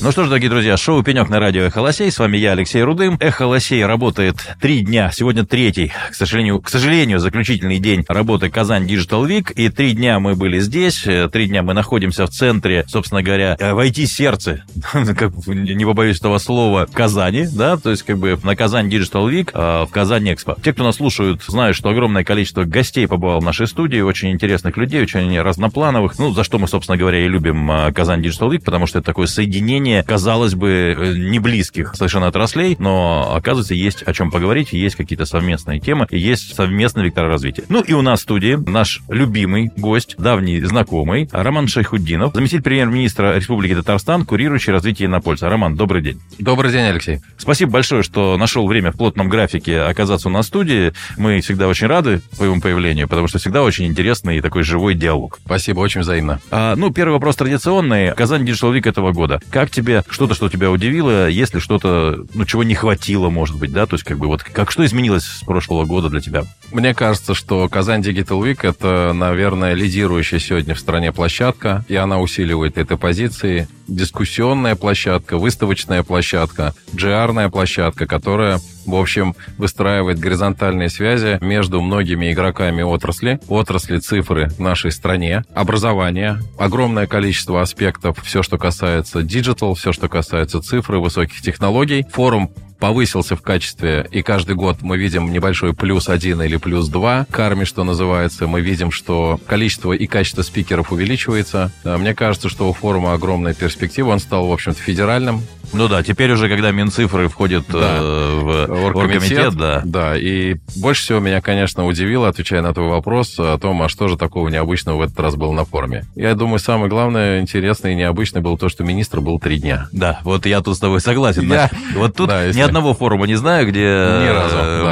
Ну что ж, дорогие друзья, шоу «Пенек» на радио «Эхо Лосей». С вами я, Алексей Рудым. «Эхо Лосей» работает 3 дня. Сегодня третий, к сожалению, заключительный день работы «Казань Digital Week». И 3 дня мы были здесь, 3 дня мы находимся в центре, собственно говоря, в IT-сердце, не побоюсь этого слова, в Казани, да, то есть как бы на «Казань Digital Week», в «Казань Экспо». Те, кто нас слушают, знают, что огромное количество гостей побывало в нашей студии, очень интересных людей, очень разноплановых, ну, за что мы, собственно говоря, и любим «Казань Digital Week», потому что это такое соединение, казалось бы, не близких совершенно отраслей, но, оказывается, есть о чем поговорить, есть какие-то совместные темы, есть совместный вектор развития. Ну и у нас в студии наш любимый гость, давний знакомый, Роман Шайхутдинов, заместитель премьер-министра Республики Татарстан, курирующий развитие Иннополиса. Роман, добрый день. Добрый день, Алексей. Спасибо большое, что нашел время в плотном графике оказаться у нас в студии. Мы всегда очень рады твоему появлению, потому что всегда очень интересный и такой живой диалог. Спасибо, очень взаимно. Первый вопрос традиционный. Казань Digital Week этого года. Как тебе что-то, что тебя удивило, если что-то, чего не хватило, может быть, да? То есть что изменилось с прошлого года для тебя? Мне кажется, что Казань Digital Week — это, наверное, лидирующая сегодня в стране площадка, и она усиливает этой позиции. Дискуссионная площадка, выставочная площадка, GR-ная площадка, которая, в общем, выстраивает горизонтальные связи между многими игроками отрасли цифры в нашей стране, образование, огромное количество аспектов, все, что касается диджитал, все, что касается цифры, высоких технологий. Форум повысился в качестве, и каждый год мы видим небольшой +1 или +2 к карме, что называется. Мы видим, что количество и качество спикеров увеличивается. Мне кажется, что у форума огромная перспектива. Он стал, в общем-то, федеральным. Ну да, теперь уже, когда Минцифры входит в оргкомитет, да. Да, и больше всего меня, конечно, удивило, отвечая на твой вопрос, о том, а что же такого необычного в этот раз было на форуме. Я думаю, самое главное, интересное и необычное было то, что министр был 3 дня. Да, вот я тут с тобой согласен. Да. Вот тут да, ни одного форума не знаю, где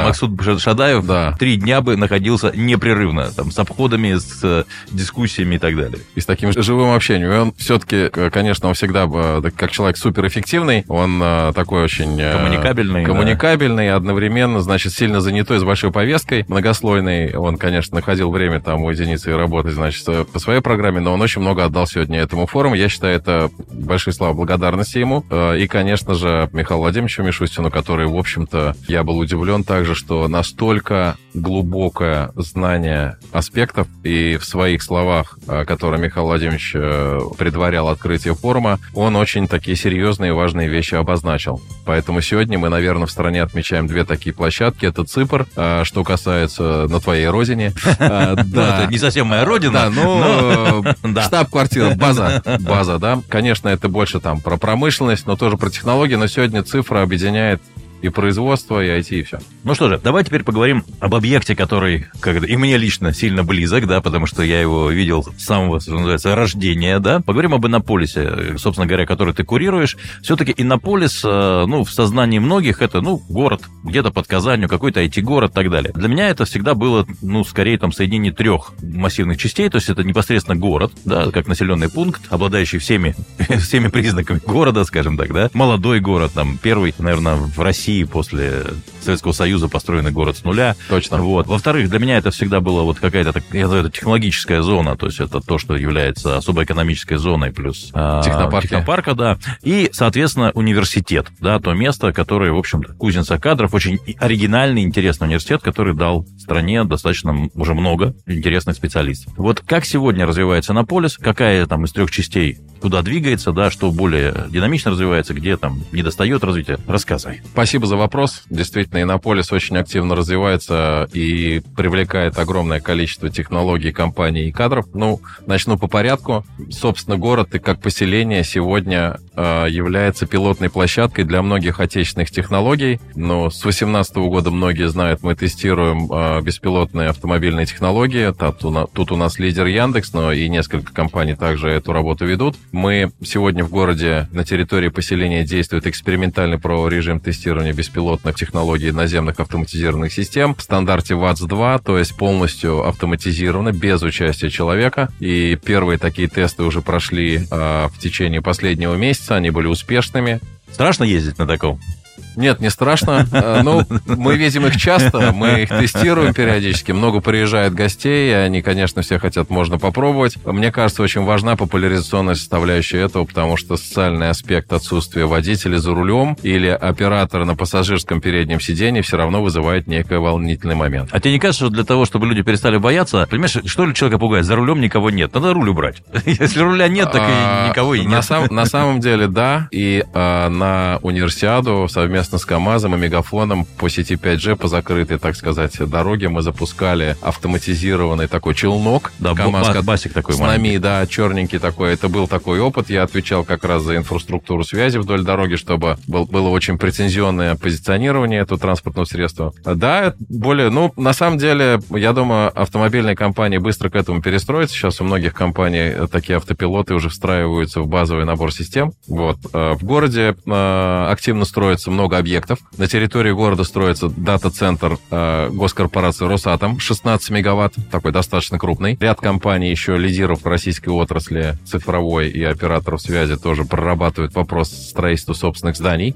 Максут Шадаев 3 дня бы находился непрерывно, там, с обходами, с дискуссиями и так далее. И с таким живым общением. И он все-таки, конечно, он всегда, как человек, суперэффективный. Он такой очень коммуникабельный, да. Одновременно, значит, сильно занятой, с большой повесткой, многослойный. Он, конечно, находил время там уединиться и работать, значит, по своей программе, но он очень много отдал сегодня этому форуму. Я считаю, это большие слова благодарности ему. И, конечно же, Михаилу Владимировичу Мишустину, который, в общем-то, я был удивлен также, что настолько глубокое знание аспектов, и в своих словах, которые Михаил Владимирович предварял открытие форума, он очень такие серьезные и важные вещи обозначил. Поэтому сегодня мы, наверное, в стране отмечаем 2 такие площадки. Это ЦИПР, что касается на твоей родине. Это не совсем моя родина, но штаб-квартира, база, да. Конечно, это больше там про промышленность, но тоже про технологии, но сегодня цифра объединяет и производство, и IT, и все. Ну что же, давай теперь поговорим об объекте, который и мне лично сильно близок, да, потому что я его видел с самого, что называется, рождения, да. Поговорим об Иннополисе, собственно говоря, который ты курируешь. Все-таки Иннополис, в сознании многих, это, город где-то под Казанью, какой-то IT-город и так далее. Для меня это всегда было, скорее, соединение 3 массивных частей, то есть это непосредственно город, да, как населенный пункт, обладающий всеми признаками города, скажем так, да. Молодой город, первый, наверное, в России после Советского Союза построенный город с нуля. Точно. Вот. Во-вторых, для меня это всегда была какая-то, я называю, технологическая зона, то есть это то, что является особой экономической зоной, плюс технопарка, да. И, соответственно, университет, да, то место, которое, в общем-то, кузница кадров, очень оригинальный, интересный университет, который дал стране достаточно уже много интересных специалистов. Вот как сегодня развивается Иннополис, какая там из 3 частей куда двигается, да, что более динамично развивается, где там недостает развития, рассказывай. Спасибо за вопрос. Действительно, Иннополис очень активно развивается и привлекает огромное количество технологий, компаний и кадров. Начну по порядку. Собственно, город и как поселение сегодня является пилотной площадкой для многих отечественных технологий. С 2018 года, многие знают, мы тестируем беспилотные автомобильные технологии. Тут у нас лидер Яндекс, но и несколько компаний также эту работу ведут. Мы сегодня в городе, на территории поселения, действует экспериментальный режим тестирования беспилотных технологий наземных автоматизированных систем в стандарте ВАЦ-2, то есть полностью автоматизировано, без участия человека. И первые такие тесты уже прошли в течение последнего месяца, они были успешными. Страшно ездить на таком? Нет, не страшно. Ну, мы везем их часто, мы их тестируем периодически. Много приезжает гостей, и они, конечно, все хотят, можно попробовать. Мне кажется, очень важна популяризационная составляющая этого, потому что социальный аспект отсутствия водителя за рулем или оператора на пассажирском переднем сидении все равно вызывает некий волнительный момент. А тебе не кажется, что для того, чтобы люди перестали бояться, понимаешь, что ли человека пугает? За рулем никого нет. Надо руль убрать. Если руля нет, так и никого и нет. На самом деле, да. И на Универсиаду совместно с КАМАЗом и Мегафоном по сети 5G, по закрытой, так сказать, дороге мы запускали автоматизированный такой челнок. Да, КАМАЗ, басик такой с маленький. Нами, да, черненький такой. Это был такой опыт. Я отвечал как раз за инфраструктуру связи вдоль дороги, чтобы было очень претензионное позиционирование этого транспортного средства. Да, более... Ну, на самом деле, я думаю, автомобильные компании быстро к этому перестроятся. Сейчас у многих компаний такие автопилоты уже встраиваются в базовый набор систем. Вот. В городе активно строится много объектов. На территории города строится дата-центр госкорпорации «Росатом», 16 мегаватт, такой достаточно крупный. Ряд компаний, еще лидеров российской отрасли цифровой и операторов связи, тоже прорабатывают вопрос строительства собственных зданий.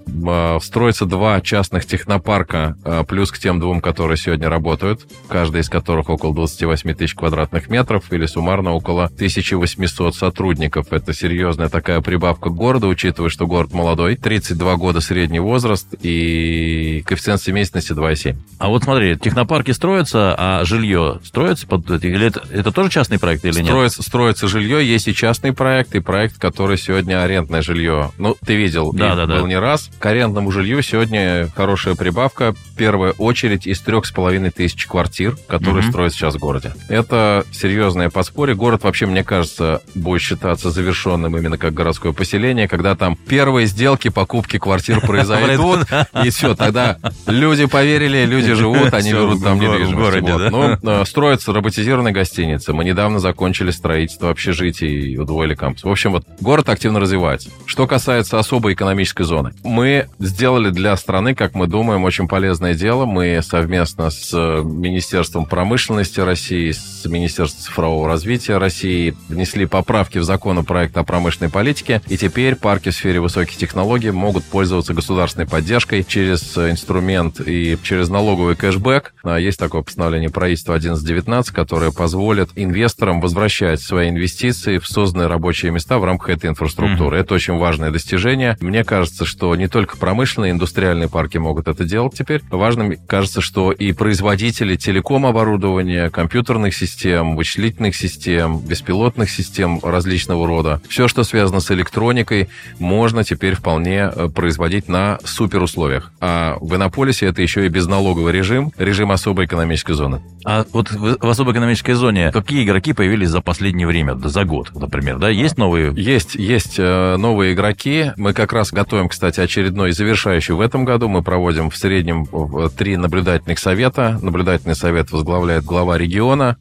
Строится 2 частных технопарка, плюс к тем 2, которые сегодня работают, каждый из которых около 28 тысяч квадратных метров или суммарно около 1800 сотрудников. Это серьезная такая прибавка к городу, учитывая, что город молодой, 32 года средний возраст и коэффициент семейственности 2,7. А вот смотри, технопарки строятся, а жилье строится? Или это тоже частный проект или нет? Строится жилье, есть и частный проект, и проект, который сегодня арендное жилье. Ну, ты видел, был не раз. К арендному жилью сегодня хорошая прибавка. Первая очередь из 3500 квартир, которые строят сейчас в городе. Это серьезное подспорье. Город вообще, мне кажется, будет считаться завершенным именно как городское поселение, когда там первые сделки покупки квартир произойдут, и все, тогда люди поверили, люди живут, они берут там недвижимость. Но строятся роботизированные гостиницы. Мы недавно закончили строительство общежитий и удвоили кампус. В общем, вот город активно развивается. Что касается особой экономической зоны, мы сделали для страны, как мы думаем, очень полезное дело. Мы совместно с Министерством промышленности России, с Министерством цифрового развития России внесли поправки в законопроект о промышленной политике, и теперь парки в сфере высоких технологий могут пользоваться государственной поддержкой через инструмент и через налоговый кэшбэк. Есть такое постановление правительства 1119, которое позволит инвесторам возвращать свои инвестиции в созданные рабочие места в рамках этой инфраструктуры. Это очень важное достижение. Мне кажется, что не только промышленные, индустриальные парки могут это делать теперь. Важным кажется, что и производители телеком-оборудования, компьютерных систем, вычислительных систем, беспилотных систем различного рода, все, что связано с электроникой, можно теперь вполне производить на суперусловиях. А в Иннополисе это еще и безналоговый режим, режим особой экономической зоны. А вот в особой экономической зоне какие игроки появились за последнее время, за год, например, да? Есть новые? Есть новые игроки. Мы как раз готовим, кстати, очередной завершающий в этом году. Мы проводим в среднем 3 наблюдательных совета. Наблюдательный совет возглавляет глава региона.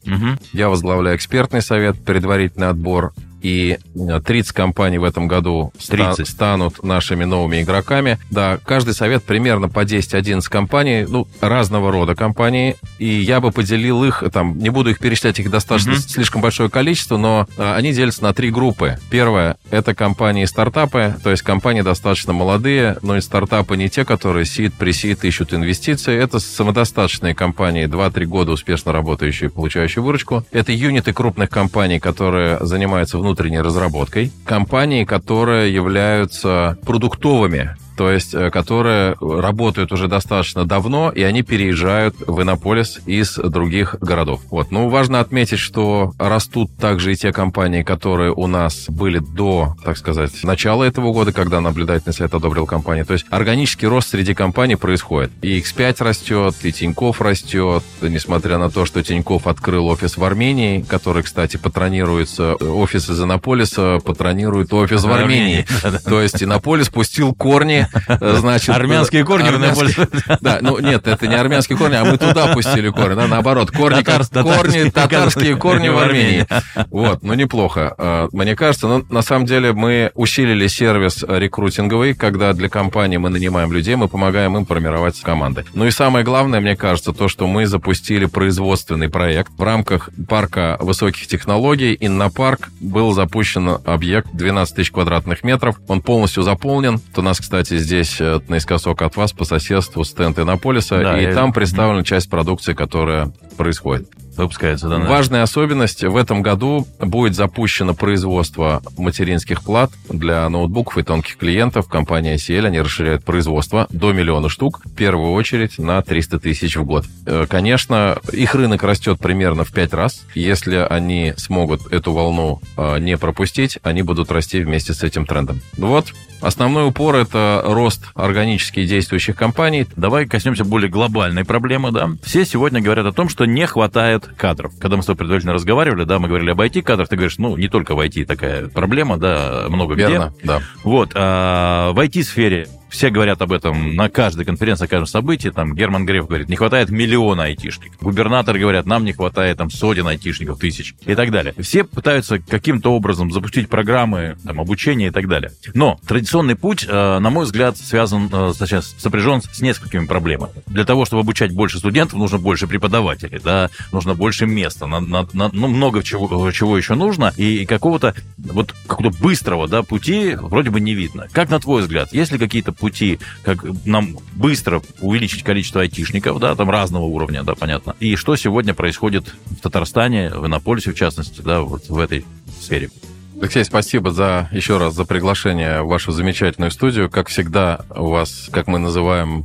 Я возглавляю экспертный совет, предварительный отбор. И 30 компаний в этом году станут нашими новыми игроками. Да, каждый совет примерно по 10-11 компаний, ну, разного рода компаний. И я бы поделил их, там, не буду их перечислять, их достаточно слишком большое количество, но они делятся на 3 группы. Первая — это компании и стартапы, то есть компании достаточно молодые, но и стартапы не те, которые сид, пресид, ищут инвестиции. Это самодостаточные компании, 2-3 года успешно работающие, получающие выручку. Это юниты крупных компаний, которые занимаются внутренней разработкой, компании, которые являются продуктовыми, то есть которые работают уже достаточно давно, и они переезжают в Иннополис из других городов. Вот. Ну, важно отметить, что растут также и те компании, которые у нас были до, так сказать, начала этого года, когда наблюдательный совет одобрил компанию. То есть органический рост среди компаний происходит. И X5 растет, и Тинькофф растет, несмотря на то, что Тинькофф открыл офис в Армении, который, кстати, патронируется, офис из Иннополиса патронирует офис в Армении. То есть Иннополис пустил корни. Значит, армянские корни. Да, ну нет, это не армянские корни, а мы туда пустили корни. Да, наоборот, татарские корни в Армении. Вот, ну неплохо. Мне кажется, но на самом деле мы усилили сервис рекрутинговый, когда для компании мы нанимаем людей, мы помогаем им формировать команды. Ну и самое главное, мне кажется, то, что мы запустили производственный проект в рамках парка высоких технологий. Иннопарк был запущен объект 12 тысяч квадратных метров. Он полностью заполнен. Вот у нас, кстати, кстати, здесь наискосок от вас по соседству стенд Иннополиса, да, и там представлена часть продукции, которая происходит. Выпускается, да. Важная особенность. В этом году будет запущено производство материнских плат для ноутбуков и тонких клиентов. Компания ICL, они расширяют производство до 1 000 000 штук, в первую очередь на 300 000 в год. Конечно, их рынок растет примерно в 5 раз. Если они смогут эту волну не пропустить, они будут расти вместе с этим трендом. Вот. Основной упор – это рост органически действующих компаний. Давай коснемся более глобальной проблемы, да. Все сегодня говорят о том, что не хватает кадров. Когда мы с тобой предварительно разговаривали, да, мы говорили об IT-кадрах, ты говоришь, ну, не только в IT такая проблема, да, много где. Верно, да. Вот, а в IT-сфере все говорят об этом на каждой конференции, на каждом событии. Там Герман Греф говорит, не хватает 1 000 000 айтишников. Губернаторы говорят, нам не хватает там 100 айтишников, 1000 и так далее. Все пытаются каким-то образом запустить программы там, обучения и так далее. Но традиционный путь, на мой взгляд, связан, сопряжен с несколькими проблемами. Для того, чтобы обучать больше студентов, нужно больше преподавателей, да, нужно больше места, ну, много чего еще нужно, и какого-то вот какого-то быстрого, да, пути вроде бы не видно. Как на твой взгляд, есть ли какие-то пути, как нам быстро увеличить количество айтишников, да, там разного уровня, да, понятно. И что сегодня происходит в Татарстане, в Иннополисе, в частности, да, вот в этой сфере. Алексей, спасибо еще раз за приглашение в вашу замечательную студию. Как всегда, у вас, как мы называем,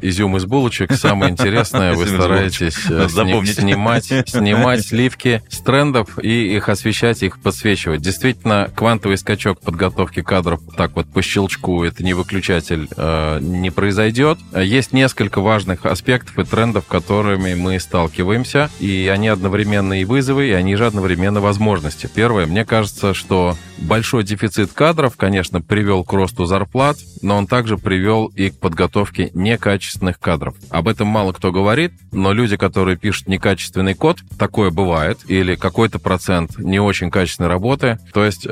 изюм из булочек. Самое интересное, вы стараетесь снимать сливки с трендов и их освещать, их подсвечивать. Действительно, квантовый скачок подготовки кадров так вот по щелчку, это не выключатель, не произойдет. Есть несколько важных аспектов и трендов, которыми мы сталкиваемся, и они одновременно и вызовы, и они же одновременно возможности. Первое, мне кажется, что большой дефицит кадров, конечно, привел к росту зарплат, но он также привел и к подготовке некачественных кадров. Об этом мало кто говорит, но люди, которые пишут некачественный код, такое бывает, или какой-то процент не очень качественной работы. То есть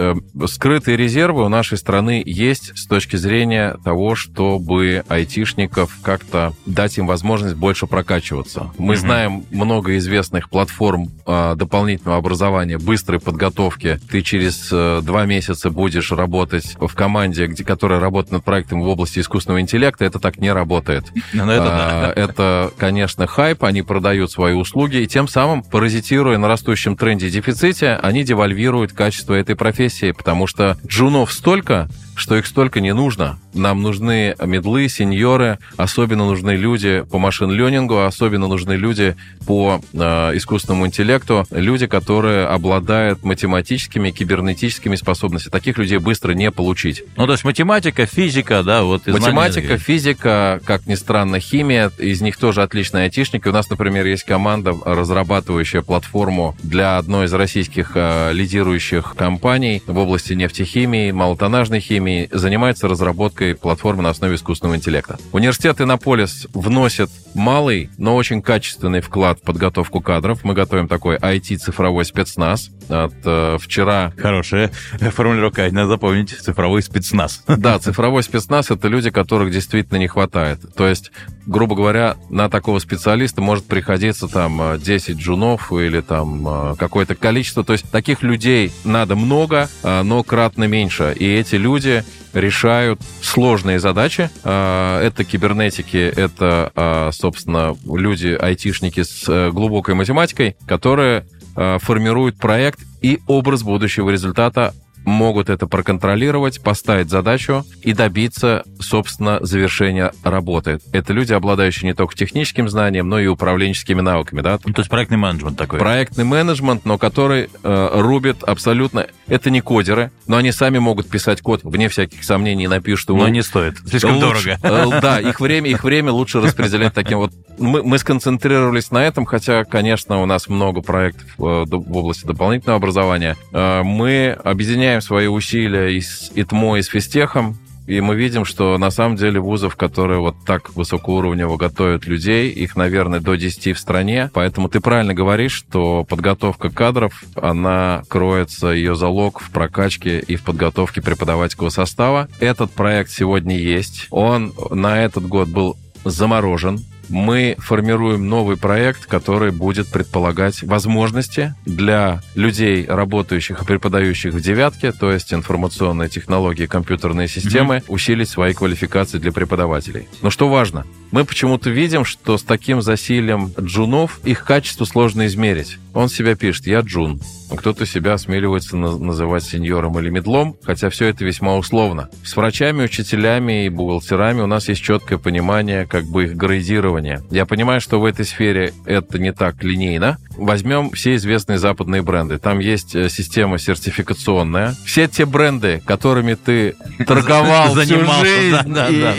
скрытые резервы у нашей страны есть с точки зрения того, чтобы айтишников как-то дать им возможность больше прокачиваться. Мы знаем много известных платформ дополнительного образования, быстрой подготовки. Ты через 2 месяца будешь работать в команде, которая работает над проектом в области искусственного интеллекта, это так не работает. Это, конечно, хайп, они продают свои услуги, и тем самым, паразитируя на растущем тренде и дефиците, они девальвируют качество этой профессии, потому что джунов столько, что их столько не нужно. Нам нужны медлы, сеньоры, особенно нужны люди по машин-лёрнингу, особенно нужны люди по искусственному интеллекту, люди, которые обладают математическими, кибернетическими способностями. Таких людей быстро не получить. Ну, то есть математика, физика, да, вот... Математика, физика, как ни странно, химия, из них тоже отличные айтишники. У нас, например, есть команда, разрабатывающая платформу для одной из российских лидирующих компаний в области нефтехимии, малотоннажной химии, занимается разработкой платформы на основе искусственного интеллекта. Университет Иннополис вносит малый, но очень качественный вклад в подготовку кадров. Мы готовим такой IT-цифровой спецназ. Вчера... Хорошая формулировка, надо запомнить, цифровой спецназ. Да, цифровой спецназ — это люди, которых действительно не хватает. То есть, грубо говоря, на такого специалиста может приходиться там 10 джунов или там какое-то количество. То есть таких людей надо много, но кратно меньше. И эти люди решают сложные задачи. Это кибернетики, это, собственно, люди, айтишники с глубокой математикой, которые формируют проект и образ будущего результата, могут это проконтролировать, поставить задачу и добиться, собственно, завершения работы. Это люди, обладающие не только техническим знанием, но и управленческими навыками, да? Ну, то есть проектный менеджмент такой. Проектный менеджмент, но который рубит абсолютно... Это не кодеры, но они сами могут писать код, вне всяких сомнений, напишут его. Но не стоит. Слишком дорого. Да, их время лучше распределять таким вот... Мы сконцентрировались на этом, хотя, конечно, у нас много проектов в области дополнительного образования. Мы объединяем свои усилия и с ИТМО, и с физтехом, и мы видим, что на самом деле вузов, которые вот так высокоуровнево готовят людей, их, наверное, до 10 в стране. Поэтому ты правильно говоришь, что подготовка кадров, она кроется, ее залог в прокачке и в подготовке преподавательского состава. Этот проект сегодня есть. Он на этот год был заморожен. мы формируем новый проект, который будет предполагать возможности для людей, работающих и преподающих в девятке, то есть информационные технологии, компьютерные системы, усилить свои квалификации для преподавателей. Но что важно, мы почему-то видим, что с таким засилием джунов их качество сложно измерить. Он себя пишет «я джун». Кто-то себя осмеливается называть сеньором или медлом, хотя все это весьма условно. С врачами, учителями и бухгалтерами у нас есть четкое понимание как бы их градирования. Я понимаю, что в этой сфере это не так линейно. Возьмем все известные западные бренды. Там есть система сертификационная. Все те бренды, которыми ты торговал всю жизнь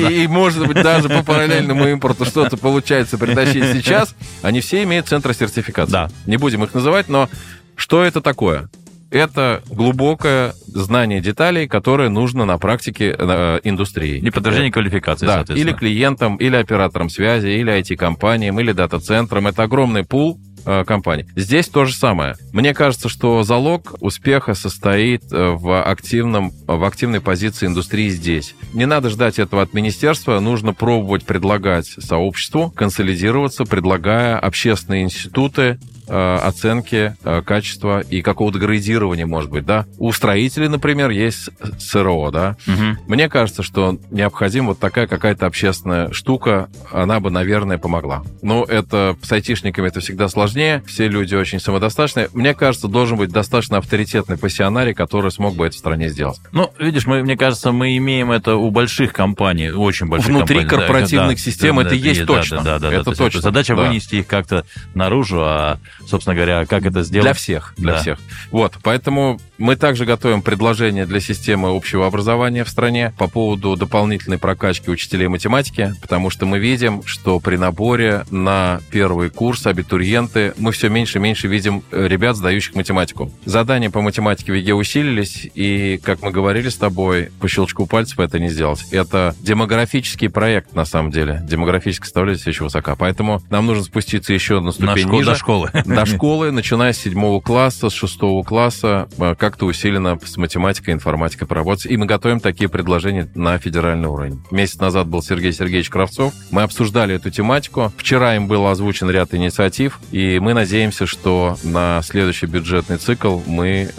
и, может быть, даже по параллельному импорту что-то получается притащить сейчас, они все имеют центры сертификации. Не будем их называть, но что это такое? Это глубокое знание деталей, которое нужно на практике индустрии. И подтверждение квалификации, да, соответственно. Или клиентам, или операторам связи, или IT-компаниям, или дата-центрам. Это огромный пул компаний. Здесь то же самое. Мне кажется, что залог успеха состоит в активной позиции индустрии здесь. Не надо ждать этого от министерства, нужно пробовать предлагать сообществу, консолидироваться, предлагая общественные институты, оценки качества и какого-то градирования, может быть, да. У строителей, например, есть СРО, да. Угу. Мне кажется, что необходима вот такая какая-то общественная штука, она бы, наверное, помогла. Но это с айтишниками это всегда сложнее, все люди очень самодостаточные. Мне кажется, должен быть достаточно авторитетный пассионарий, который смог бы это в стране сделать. Ну, видишь, мне кажется, мы имеем это у больших компаний, очень больших компаний. Внутри корпоративных систем это есть точно. Это точно. Задача вынести их как-то наружу, а собственно говоря, как это сделать? Для всех. Для всех. Вот, поэтому мы также готовим предложение для системы общего образования в стране по поводу дополнительной прокачки учителей математики, потому что мы видим, что при наборе на первый курс абитуриенты мы все меньше и меньше видим ребят, сдающих математику. Задания по математике в ЕГЭ усилились, и, как мы говорили с тобой, по щелчку пальцев это не сделать. Это демографический проект, на самом деле. Демографическая составляющая еще высока. Поэтому нам нужно спуститься еще на ступень ниже. До школы. До школы, начиная с 7 класса, с 6 класса, как-то усиленно с математикой, информатикой поработать. И мы готовим такие предложения на федеральный уровень. Месяц назад был Сергей Сергеевич Кравцов. Мы обсуждали эту тематику. Вчера им был озвучен ряд инициатив. И мы надеемся, что на следующий бюджетный цикл мы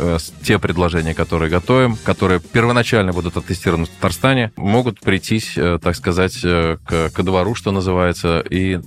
те предложения, которые готовим, которые первоначально будут оттестированы в Татарстане, могут прийтись, так сказать, ко двору, что называется, и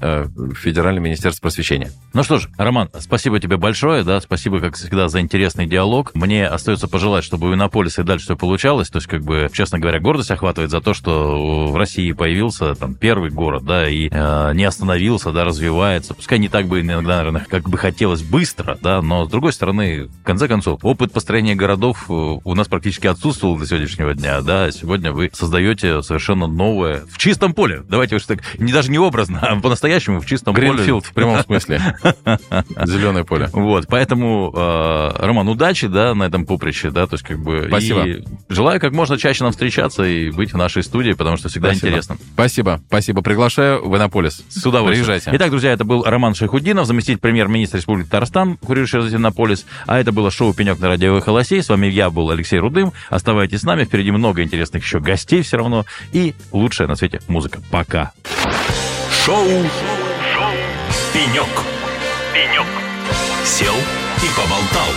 Федеральное министерство просвещения. Ну что ж, Роман, спасибо тебе большое, да, спасибо, как всегда, за интересный диалог. Мне остается пожелать, чтобы у Иннополиса и дальше все получалось, то есть, как бы, честно говоря, гордость охватывает за то, что в России появился там первый город, да, и не остановился, да, развивается. Пускай не так бы иногда, наверное, как бы хотелось быстро, да, но, с другой стороны, в конце концов, опыт построения городов у нас практически отсутствовал до сегодняшнего дня, да, сегодня вы создаете совершенно новое, в чистом поле, давайте уж так, даже не образно, а по-настоящему в чистом поле. Гринфилд в прямом смысле. Зеленое поле. Вот, поэтому, Роман, удачи, да, на этом поприще, да, то есть как бы... Спасибо. И желаю как можно чаще нам встречаться и быть в нашей студии, потому что всегда интересно. Спасибо. Приглашаю в Иннополис. С удовольствием. Приезжайте. Итак, друзья, это был Роман Шайхутдинов, заместитель премьер-министра Республики Татарстан, курирующий развитие Иннополис. А это было шоу «Пенек» на радио «Эхо Лосей». С вами я был Алексей Рудым. Оставайтесь с нами, впереди много интересных еще гостей все равно. И лучшая на свете музыка. Пока. Шоу «Пенек». Сел и поболтал.